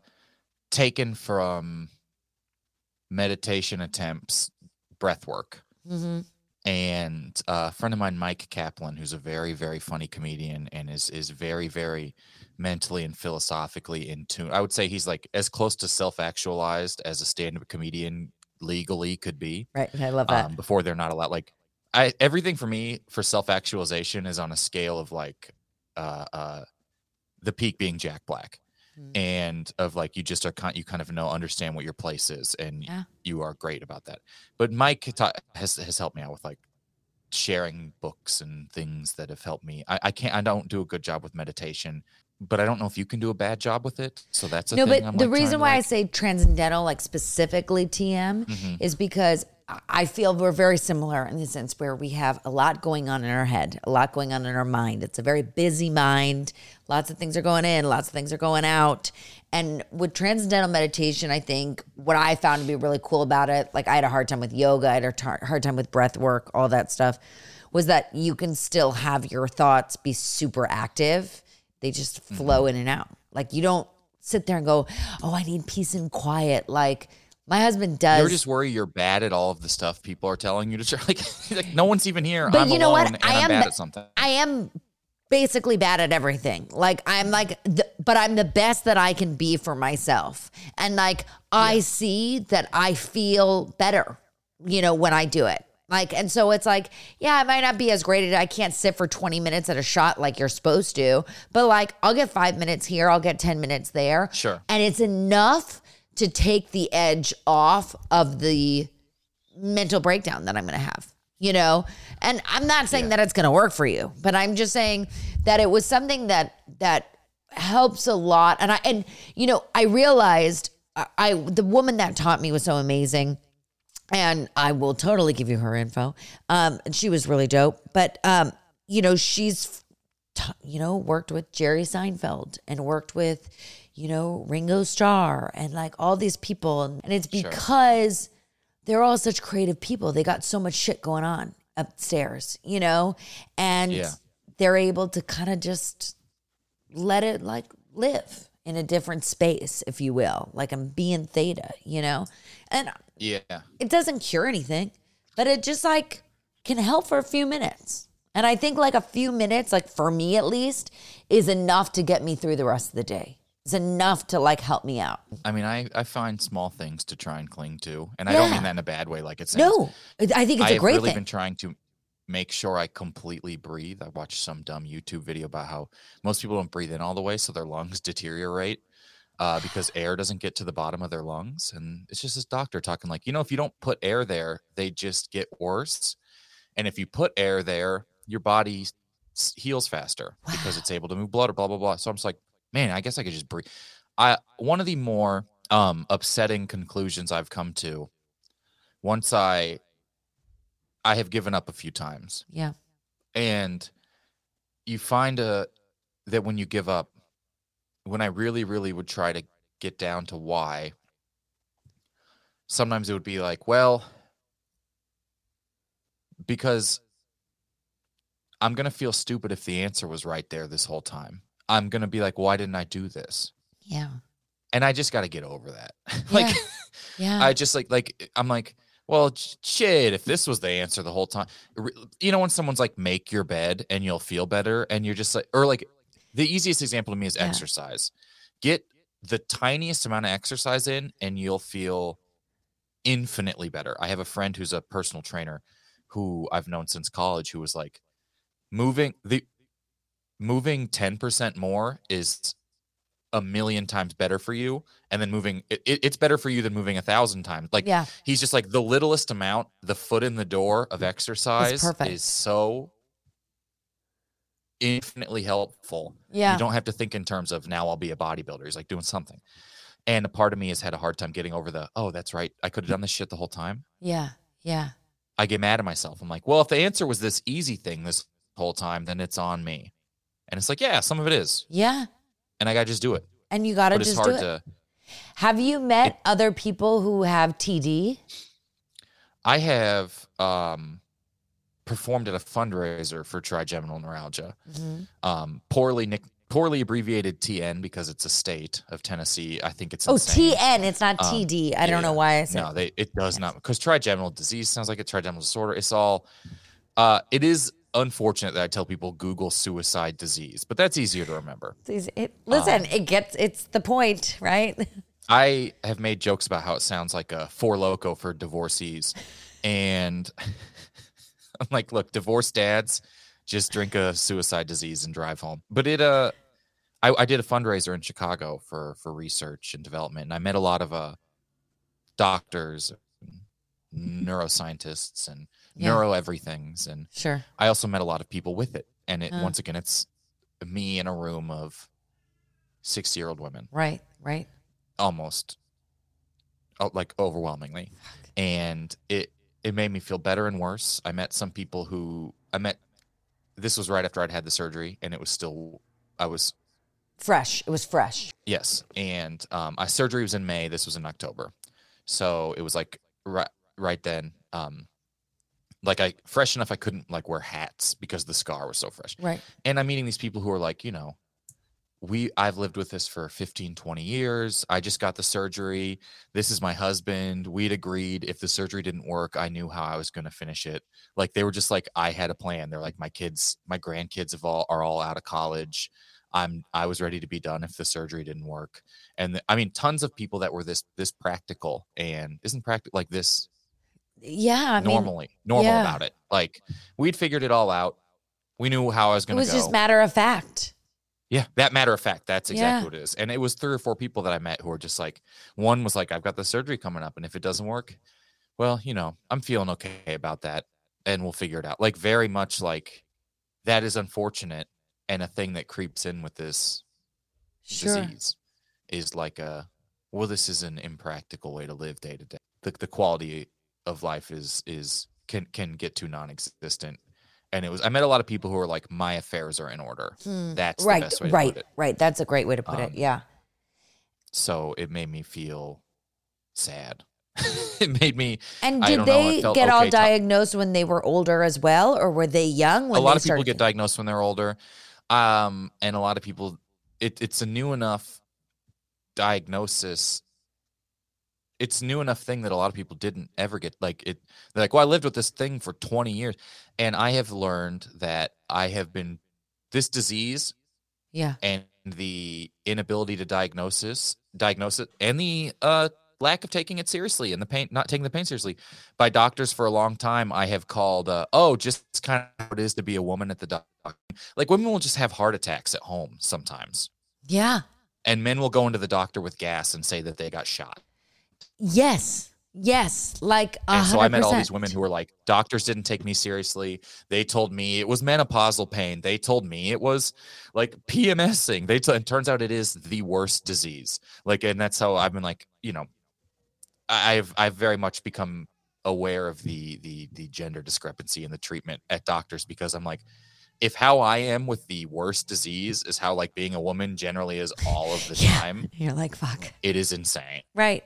taken from meditation attempts breath work. Mm-hmm. And a friend of mine, Mike Kaplan, who's a very, very funny comedian and is is very, very mentally and philosophically in tune. I would say he's like as close to self-actualized as a stand-up comedian legally could be. Right. I love that. Um, before they're not allowed. Like I, everything for me for self-actualization is on a scale of like uh, uh, the peak being Jack Black. Mm-hmm. And of like you just are kind, you kind of know, understand what your place is, and yeah. you are great about that. But Mike ta- has has helped me out with like sharing books and things that have helped me. I, I can't, I don't do a good job with meditation, but I don't know if you can do a bad job with it. So that's a no. Thing but I'm the like reason why like- I say transcendental, like specifically T M, mm-hmm. is because I feel we're very similar in the sense where we have a lot going on in our head, a lot going on in our mind. It's a very busy mind. Lots of things are going in, lots of things are going out. And with transcendental meditation, I think what I found to be really cool about it, like I had a hard time with yoga, I had a tar- hard time with breath work, all that stuff, was that you can still have your thoughts be super active. They just flow mm-hmm. in and out. Like you don't sit there and go, oh, I need peace and quiet. Like, my husband does. You're just worried you're bad at all of the stuff people are telling you to try. Like, like no one's even here. But I'm you know what? I am I'm bad at something. I am basically bad at everything. Like I'm like, the, but I'm the best that I can be for myself. And like yeah. I see that I feel better, you know, when I do it. Like, and so it's like, yeah, I might not be as great at it. I can't sit for twenty minutes at a shot like you're supposed to. But like, I'll get five minutes here. I'll get ten minutes there. Sure. And it's enough to take the edge off of the mental breakdown that I'm going to have, you know? And I'm not saying yeah. that it's going to work for you, but I'm just saying that it was something that, that helps a lot. And I, and you know, I realized I, I the woman that taught me was so amazing. And I will totally give you her info. Um, and she was really dope. But, um, you know, she's, t- you know, worked with Jerry Seinfeld and worked with, you know, Ringo Starr and like all these people. And, and it's because sure. they're all such creative people. They got so much shit going on upstairs, you know, and yeah. they're able to kind of just let it like live in a different space, if you will, like I'm being theta, you know, and yeah, it doesn't cure anything, but it just like can help for a few minutes. And I think like a few minutes, like for me at least, is enough to get me through the rest of the day. It's enough to like help me out. I mean, I, I find small things to try and cling to. And yeah. I don't mean that in a bad way. Like it sounds. No, I think it's a great thing. I've really thing. been trying to make sure I completely breathe. I watched some dumb YouTube video about how most people don't breathe in all the way. So their lungs deteriorate uh, because air doesn't get to the bottom of their lungs. And it's just this doctor talking like, you know, if you don't put air there, they just get worse. And if you put air there, your body heals faster wow. because it's able to move blood or blah, blah, blah. So I'm just like, man, I guess I could just breathe. I one of the more um, upsetting conclusions I've come to once I I have given up a few times. Yeah. And you find a, that when you give up, when I really, really would try to get down to why, sometimes it would be like, well, because I'm going to feel stupid if the answer was right there this whole time. I'm going to be like, why didn't I do this? Yeah. And I just got to get over that. like, yeah. yeah. I just like, like, I'm like, well, shit, if this was the answer the whole time, you know, when someone's like, make your bed and you'll feel better. And you're just like, or like the easiest example to me is yeah. exercise. Get the tiniest amount of exercise in and you'll feel infinitely better. I have a friend who's a personal trainer who I've known since college, who was like moving the, Moving ten percent more is a million times better for you. And then moving, it, it's better for you than moving a thousand times. Like yeah. he's just like the littlest amount, the foot in the door of exercise is so infinitely helpful. Yeah. You don't have to think in terms of now I'll be a bodybuilder. He's like doing something. And a part of me has had a hard time getting over the, oh, that's right. I could have done this shit the whole time. Yeah. Yeah. I get mad at myself. I'm like, well, if the answer was this easy thing this whole time, then it's on me. And it's like, yeah, some of it is. Yeah. And I got to just do it. And you got to just do it. To, have you met it, other people who have T D? I have um, performed at a fundraiser for trigeminal neuralgia. Mm-hmm. Um, poorly poorly abbreviated T N because it's a state of Tennessee. I think it's insane. Oh, T N. It's not T D. Um, I don't yeah, know why I said No, they, it does yes. not. Because trigeminal disease sounds like a trigeminal disorder. It's all, uh, it is. Unfortunate that I tell people Google suicide disease, but that's easier to remember. It, it, listen, um, it gets it's the point, right? I have made jokes about how it sounds like a Four Loko for divorcees. And I'm like, look, divorced dads, just drink a suicide disease and drive home. But it uh I, I did a fundraiser in Chicago for for research and development, and I met a lot of uh doctors, neuroscientists, and Yeah. neuro everythings, and sure I also met a lot of people with it, and it uh. once again it's me in a room of sixty year old women, right right almost oh, like overwhelmingly. Fuck. And it it made me feel better and worse. I met some people who I met this was right after I'd had the surgery, and it was still I was fresh it was fresh yes and um my surgery was in May, this was in October, so it was like right right then um Like I fresh enough, I couldn't like wear hats because the scar was so fresh. Right. And I'm meeting these people who are like, you know, we I've lived with this for fifteen, twenty years. I just got the surgery. This is my husband. We'd agreed if the surgery didn't work, I knew how I was going to finish it. Like they were just like, I had a plan. They're like, my kids, my grandkids of all are all out of college. I'm I was ready to be done if the surgery didn't work. And the, I mean, tons of people that were this this practical and isn't practical like this. Yeah. I Normally, mean, normal yeah. about it. Like we'd figured it all out. We knew how I was going to go. It was go. just matter of fact. Yeah. That matter of fact. That's exactly yeah. what it is. And it was three or four people that I met who were just like, one was like, I've got the surgery coming up, and if it doesn't work, well, you know, I'm feeling okay about that, and we'll figure it out. Like very much like that is unfortunate. And a thing that creeps in with this sure. disease is like a, well, this is an impractical way to live day to day. The, the quality of life is is can can get too non-existent. And it was, I met a lot of people who were like, my affairs are in order. Hmm. That's right, the best way to right, put it. Right. That's a great way to put um, it. Yeah. So it made me feel sad. It made me. And did I don't they know, get okay all diagnosed t- when they were older as well? Or were they young? When a lot they of people started- get diagnosed when they're older. Um, and a lot of people, it, it's a new enough diagnosis. It's new enough thing that a lot of people didn't ever get, like it. They're like, well, I lived with this thing for twenty years. And I have learned that I have been this disease. Yeah. And the inability to diagnosis, diagnose it, and the uh, lack of taking it seriously and the pain, not taking the pain seriously by doctors for a long time. I have called, uh, oh, just kind of what it is to be a woman at the doctor. Like women will just have heart attacks at home sometimes. Yeah. And men will go into the doctor with gas and say that they got shot. Yes. Yes. Like one hundred percent. And so I met all these women who were like, doctors didn't take me seriously. They told me it was menopausal pain. They told me it was like PMSing. They t- and turns out it is the worst disease. Like, and that's how I've been like, you know, I've, I've very much become aware of the, the, the gender discrepancy in the treatment at doctors, because I'm like, if how I am with the worst disease is how like being a woman generally is all of the yeah, time. You're like, fuck. It is insane. Right.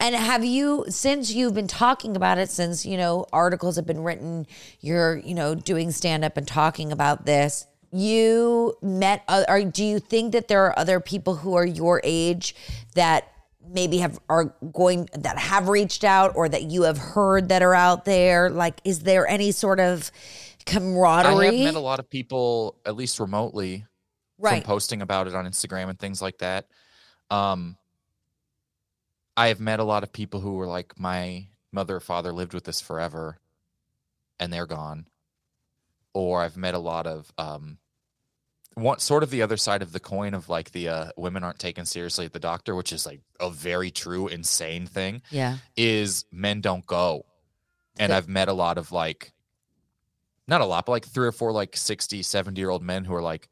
And have you, since you've been talking about it, since, you know, articles have been written, you're, you know, doing stand up and talking about this, you met, uh, or do you think that there are other people who are your age that maybe have, are going, that have reached out or that you have heard that are out there? Like, is there any sort of camaraderie? I have met a lot of people, at least remotely, right, from posting about it on Instagram and things like that. Um, I have met a lot of people who were like, my mother or father lived with this forever and they're gone. Or I've met a lot of um, one, sort of the other side of the coin of like the uh, women aren't taken seriously at the doctor, which is like a very true, insane thing. Yeah, is men don't go. And the- I've met a lot of like, not a lot, but like three or four, like sixty, seventy year old men who are like,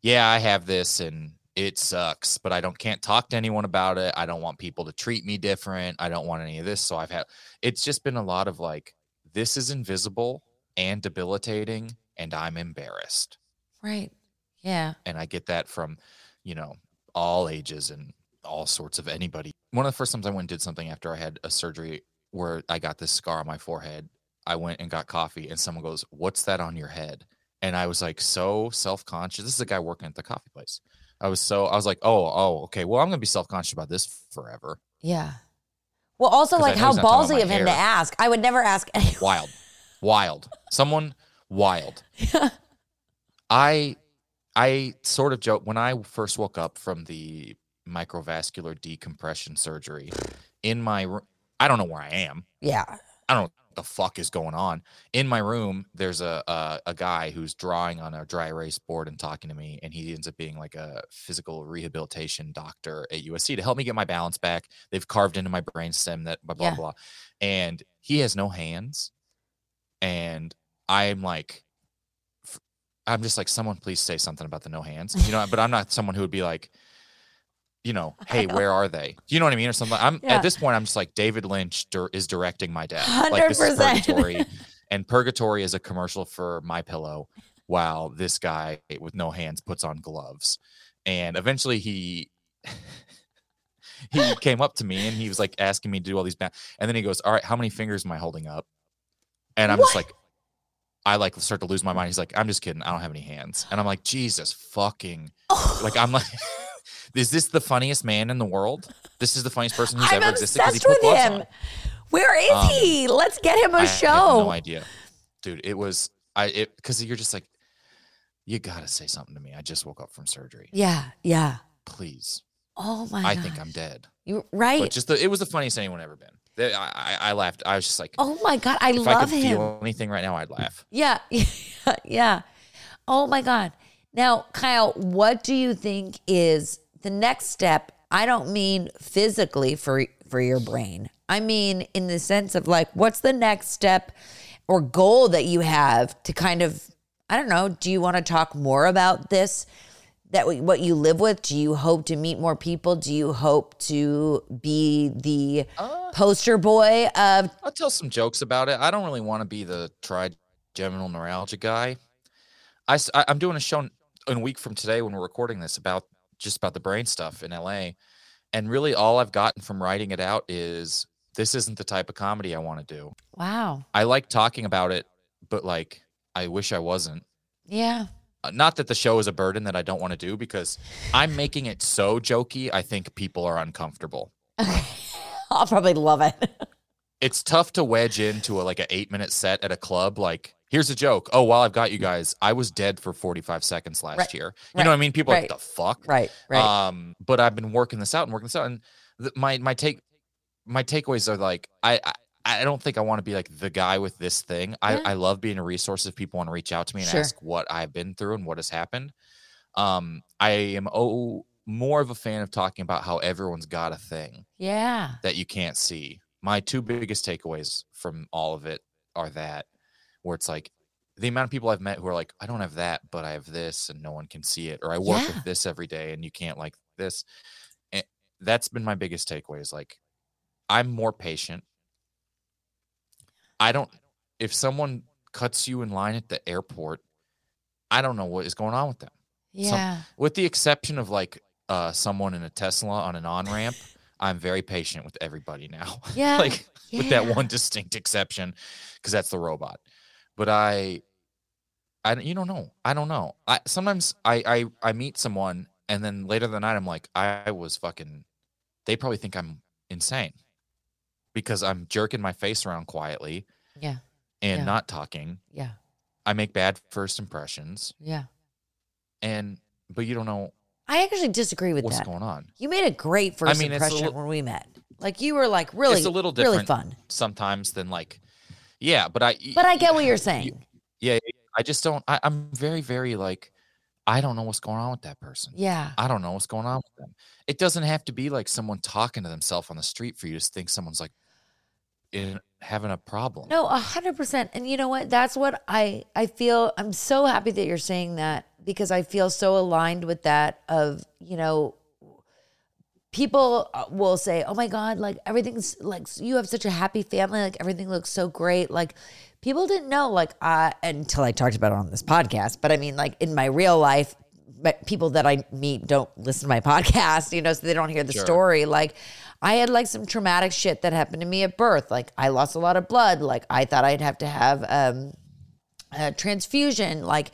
yeah, I have this. And it sucks, but I don't can't talk to anyone about it. I don't want people to treat me different. I don't want any of this. So I've had, it's just been a lot of like, this is invisible and debilitating and I'm embarrassed. Right. Yeah. And I get that from, you know, all ages and all sorts of anybody. One of the first times I went and did something after I had a surgery where I got this scar on my forehead, I went and got coffee and someone goes, "What's that on your head?" And I was like, so self-conscious. This is a guy working at the coffee place. I was so, I was like, oh, oh, okay. Well, I'm going to be self-conscious about this forever. Yeah. Well, also like how ballsy of him to ask. I would never ask anyone. Wild. Wild. Someone wild. Yeah. I, I sort of joke, when I first woke up from the microvascular decompression surgery in my room, I don't know where I am. Yeah. I don't know what the fuck is going on. In my room, there's a, a a guy who's drawing on a dry erase board and talking to me, and he ends up being like a physical rehabilitation doctor at U S C to help me get my balance back. They've carved into my brain stem that blah, blah, yeah. blah. And he has no hands. And I'm like, I'm just like, someone please say something about the no hands. You know, but I'm not someone who would be like, you know, hey, where are they? You know what I mean? Or something. I'm yeah. At this point, I'm just like, David Lynch dir- is directing my death. one hundred percent. Like, this is Purgatory. And Purgatory is a commercial for My Pillow, while this guy with no hands puts on gloves. And eventually he he came up to me and he was like asking me to do all these ba- and then he goes, all right, how many fingers am I holding up? And I'm what? just like, I like start to lose my mind. He's like, I'm just kidding, I don't have any hands. And I'm like, Jesus fucking oh. like I'm like is this the funniest man in the world? This is the funniest person who's I'm ever existed. Obsessed he with him. Where is um, he? Let's get him a I, show. I have no idea, dude. It was I. It because you're just like, you gotta say something to me. I just woke up from surgery. Yeah, yeah. Please. Oh my. I gosh. think I'm dead. You right? But just the, it was the funniest anyone ever been. I, I, I laughed. I was just like, oh my god, I if love I could him. Feel anything right now, I'd laugh. Yeah, yeah. Oh my god. Now, Kyle, what do you think is the next step? I don't mean physically for for your brain. I mean in the sense of like, what's the next step or goal that you have to kind of, I don't know, do you want to talk more about this that what you live with? Do you hope to meet more people? Do you hope to be the uh, poster boy of? I'll tell some jokes about it. I don't really want to be the trigeminal neuralgia guy. I, I'm doing a show in a week from today when we're recording this about just about the brain stuff in L A. And really all I've gotten from writing it out is this isn't the type of comedy I want to do. Wow. I like talking about it, but like, I wish I wasn't. Yeah. Not that the show is a burden that I don't want to do, because I'm making it so jokey, I think people are uncomfortable. Okay. I'll probably love it. It's tough to wedge into a, like an eight minute set at a club. Like, here's a joke. Oh, while I've got you guys, I was dead for forty-five seconds last right. year. You right. know what I mean? People right. are like, the fuck? Right, right. Um, but I've been working this out and working this out. And th- my my take my takeaways are like, I, I I don't think I want to be like the guy with this thing. Yeah. I, I love being a resource if people want to reach out to me and sure. ask what I've been through and what has happened. Um, I am oh, more of a fan of talking about how everyone's got a thing. Yeah. That you can't see. My two biggest takeaways from all of it are that, where it's like the amount of people I've met who are like, I don't have that, but I have this and no one can see it. Or I work yeah. with this every day and you can't like this. And that's been my biggest takeaway is like, I'm more patient. I don't, if someone cuts you in line at the airport, I don't know what is going on with them. Yeah. Some, with the exception of like uh, someone in a Tesla on an on-ramp, I'm very patient with everybody now. Yeah. like yeah. with that one distinct exception, because that's the robot. But I, I, you don't know. I don't know. I Sometimes I, I, I meet someone and then later in the night, I'm like, I was fucking, they probably think I'm insane. Because I'm jerking my face around quietly yeah, and yeah. not talking. Yeah. I make bad first impressions. Yeah. And, but you don't know. I actually disagree with what's that. What's going on? You made a great first I mean, impression li- when we met. Like you were like really, it's a little different really fun. Sometimes than like, yeah, but I. But I get what you're saying. You, yeah. I just don't, I, I'm very, very like, I don't know what's going on with that person. Yeah. I don't know what's going on with them. It doesn't have to be like someone talking to themselves on the street for you to think someone's like in having a problem. No, one hundred percent. And you know what? That's what I, I feel. I'm so happy that you're saying that because I feel so aligned with that of, you know, people will say, oh my God, like everything's like, you have such a happy family. Like everything looks so great. Like, people didn't know, like, uh, until I talked about it on this podcast. But I mean, like, in my real life, but people that I meet don't listen to my podcast, you know, so they don't hear the sure. story. Like, I had, like, some traumatic shit that happened to me at birth. Like, I lost a lot of blood. Like, I thought I'd have to have um, a transfusion. Like,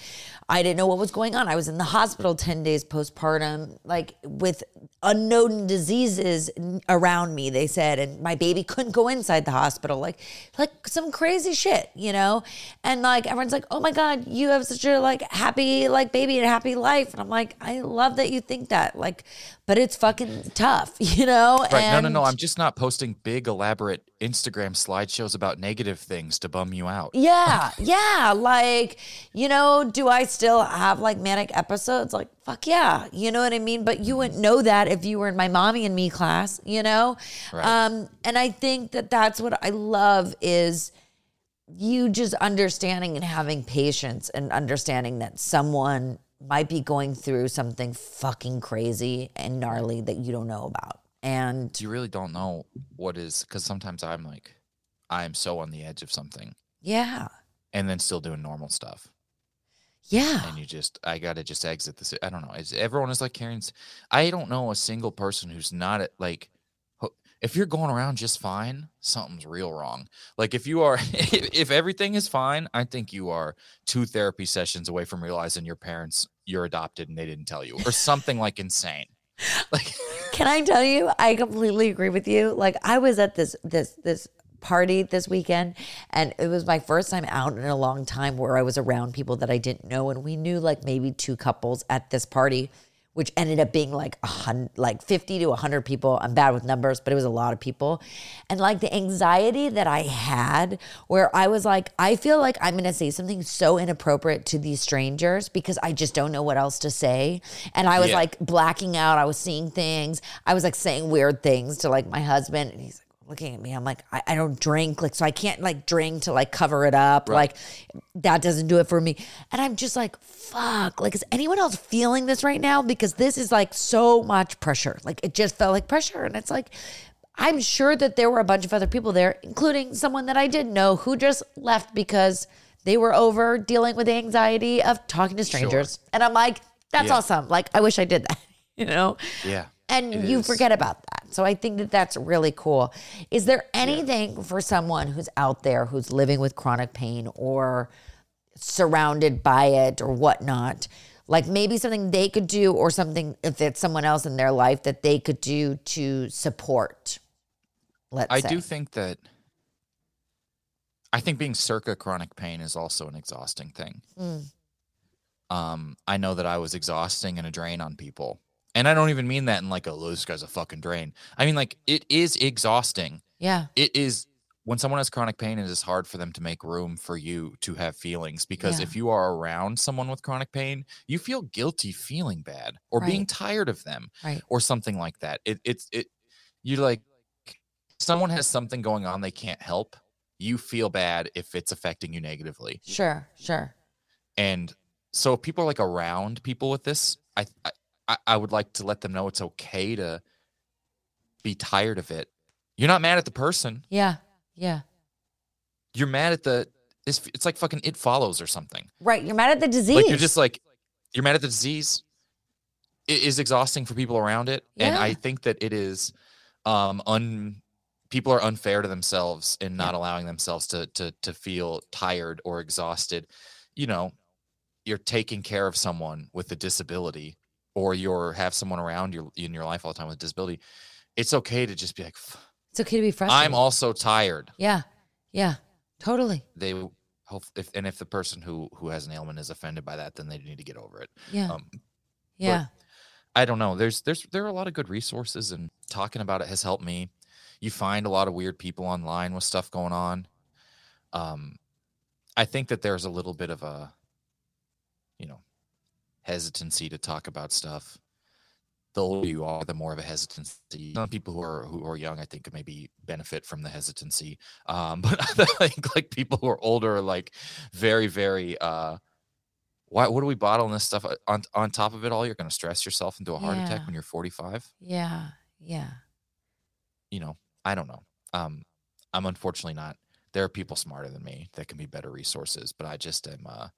I didn't know what was going on. I was in the hospital ten days postpartum, like, with unknown diseases around me, they said, and my baby couldn't go inside the hospital, like like some crazy shit, you know? And like, everyone's like, oh my God, you have such a like happy like baby and a happy life. And I'm like, I love that you think that, like, but it's fucking tough, you know? Right, and- no, no, no, I'm just not posting big elaborate Instagram slideshows about negative things to bum you out. Yeah, yeah, like, you know, do I still have like manic episodes? Like, fuck yeah, you know what I mean? But you wouldn't know that if you were in my Mommy and Me class, you know? Right. Um, and I think that that's what I love is you just understanding and having patience and understanding that someone might be going through something fucking crazy and gnarly that you don't know about. And you really don't know what is, because sometimes I'm like, I'm so on the edge of something. Yeah. And then still doing normal stuff. Yeah. And you just, I got to just exit this. I don't know. It's, everyone is like carrying, I don't know a single person who's not at like, if you're going around just fine, something's real wrong. Like if you are, if, if everything is fine, I think you are two therapy sessions away from realizing your parents, you're adopted and they didn't tell you or something like insane. Like, can I tell you, I completely agree with you. Like I was at this, this, this. party this weekend, and it was my first time out in a long time where I was around people that I didn't know, and we knew like maybe two couples at this party, which ended up being like a hundred, like fifty to a hundred people. I'm bad with numbers, but it was a lot of people, and like the anxiety that I had, where I was like, I feel like I'm gonna say something so inappropriate to these strangers because I just don't know what else to say, and I was yeah. like blacking out. I was seeing things. I was like saying weird things to like my husband, and he's like, looking at me. I'm like, I, I don't drink. Like, so I can't like drink to like cover it up. Right. Like that doesn't do it for me. And I'm just like, fuck, like, is anyone else feeling this right now? Because this is like so much pressure. Like it just felt like pressure. And it's like, I'm sure that there were a bunch of other people there, including someone that I didn't know who just left because they were over dealing with the anxiety of talking to strangers. Sure. And I'm like, that's yeah. awesome. Like, I wish I did that, you know? Yeah. And you is. forget about that. So I think that that's really cool. Is there anything yeah. for someone who's out there who's living with chronic pain or surrounded by it or whatnot, like maybe something they could do or something, if it's someone else in their life, that they could do to support, let's I say? I do think that, I think being circa chronic pain is also an exhausting thing. Mm. Um, I know that I was exhausting and a drain on people. And I don't even mean that in like, oh, this guy's a fucking drain. I mean, like, it is exhausting. Yeah. It is. When someone has chronic pain, it is hard for them to make room for you to have feelings. Because yeah. if you are around someone with chronic pain, you feel guilty feeling bad or right. being tired of them right. or something like that. It, it's, it, you're like, someone has something going on they can't help. You feel bad if it's affecting you negatively. Sure, sure. And so if people are like around people with this, I, I I would like to let them know it's okay to be tired of it. You're not mad at the person. Yeah, yeah. You're mad at the, it's, it's like fucking It Follows or something. Right, you're mad at the disease. Like you're just like, you're mad at the disease. It is exhausting for people around it. Yeah. And I think that it is, um, un, people are unfair to themselves in not yeah. allowing themselves to, to, to feel tired or exhausted. You know, you're taking care of someone with a disability, or you're have someone around you in your life all the time with disability. It's okay to just be like, F- it's okay to be frustrated. I'm also tired. Yeah. Yeah, totally. They hope if, and if the person who, who has an ailment is offended by that, then they need to get over it. Yeah. Um, yeah. I don't know. There's, there's, there are a lot of good resources, and talking about it has helped me. You find a lot of weird people online with stuff going on. Um, I think that there's a little bit of a, you know, hesitancy to talk about stuff. The older you are, the more of a hesitancy. Some people who are who are young, I think, maybe benefit from the hesitancy. Um, but I think like people who are older are like very, very. Uh, why? What do we bottle in this stuff? On on top of it all, you're going to stress yourself into a heart yeah. attack when you're forty-five. Yeah, yeah. You know, I don't know. Um, I'm unfortunately not. There are people smarter than me that can be better resources, but I just am. Uh,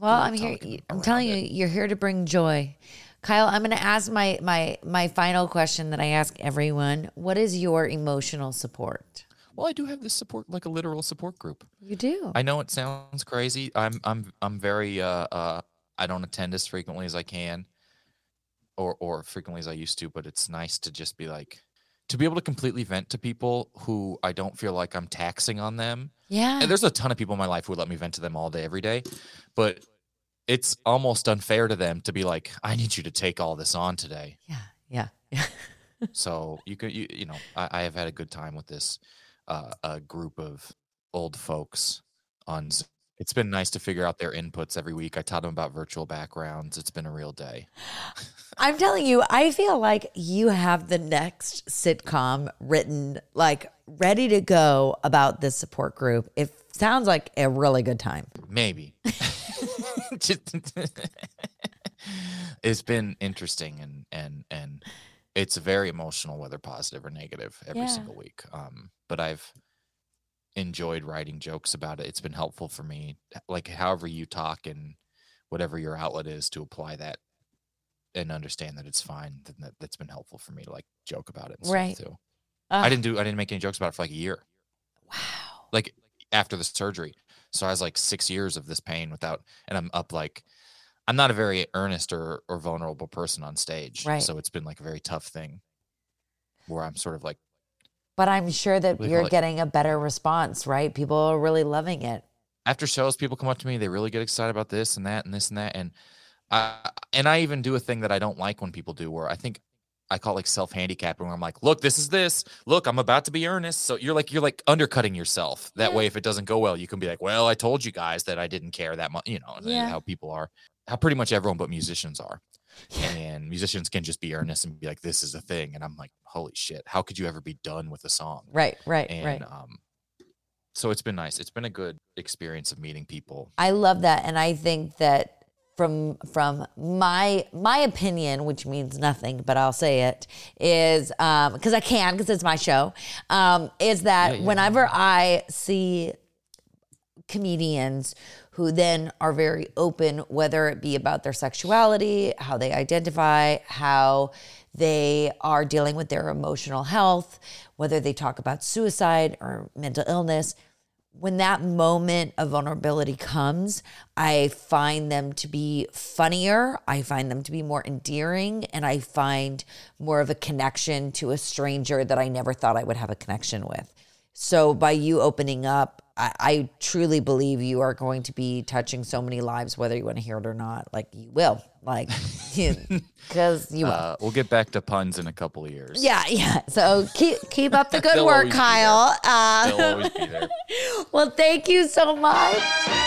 Well, I'm here. I'm telling you, you're here to bring joy. Kyle, I'm going to ask my, my, my final question that I ask everyone. What is your emotional support? Well, I do have this support, like a literal support group. You do. I know it sounds crazy. I'm, I'm, I'm very, uh, uh, I don't attend as frequently as I can or, or frequently as I used to, but it's nice to just be like, to be able to completely vent to people who I don't feel like I'm taxing on them. Yeah. And there's a ton of people in my life who would let me vent to them all day, every day. But it's almost unfair to them to be like, I need you to take all this on today. Yeah. Yeah. So you can, you, you know, I, I have had a good time with this uh, a group of old folks on Zoom. It's been nice to figure out their inputs every week. I taught them about virtual backgrounds. It's been a real day. I'm telling you, I feel like you have the next sitcom written, like ready to go about this support group. It sounds like a really good time. Maybe. It's been interesting and and and it's very emotional, whether positive or negative, every yeah. single week. Um, but I've enjoyed writing jokes about it. It's been helpful for me, like however you talk and whatever your outlet is, to apply that and understand that it's fine. That, that's been helpful for me to like joke about it and right. stuff too. Uh, I didn't do I didn't make any jokes about it for like a year. Wow. Like after the surgery. So I was like six years of this pain without, and I'm up like, I'm not a very earnest or, or vulnerable person on stage. Right. So it's been like a very tough thing where I'm sort of like, but I'm sure that you're getting a better response, right? People are really loving it. After shows, people come up to me. They really get excited about this and that and this and that. And I, and I even do a thing that I don't like when people do, where I think I call like self-handicapping, where I'm like, look, this is this. Look, I'm about to be earnest. So you're like, you're like undercutting yourself. That yeah. way, if it doesn't go well, you can be like, well, I told you guys that I didn't care that much. You know, yeah. how people are, how pretty much everyone but musicians are. Yeah. And musicians can just be earnest and be like, this is a thing. And I'm like, holy shit, how could you ever be done with a song? Right, right, and, right. Um, so it's been nice. It's been a good experience of meeting people. I love that. And I think that from from my my opinion, which means nothing, but I'll say it, is um, because I can, because it's my show, um, is that yeah, yeah. whenever I see comedians who then are very open, whether it be about their sexuality, how they identify, how they are dealing with their emotional health, whether they talk about suicide or mental illness, when that moment of vulnerability comes, I find them to be funnier, I find them to be more endearing, and I find more of a connection to a stranger that I never thought I would have a connection with. So by you opening up, I, I truly believe you are going to be touching so many lives, whether you want to hear it or not. Like, you will. Like, because you will. Uh, we'll get back to puns in a couple of years. Yeah, yeah. So keep keep up the good work, Kyle. Uh, They'll always be there. Well, thank you so much.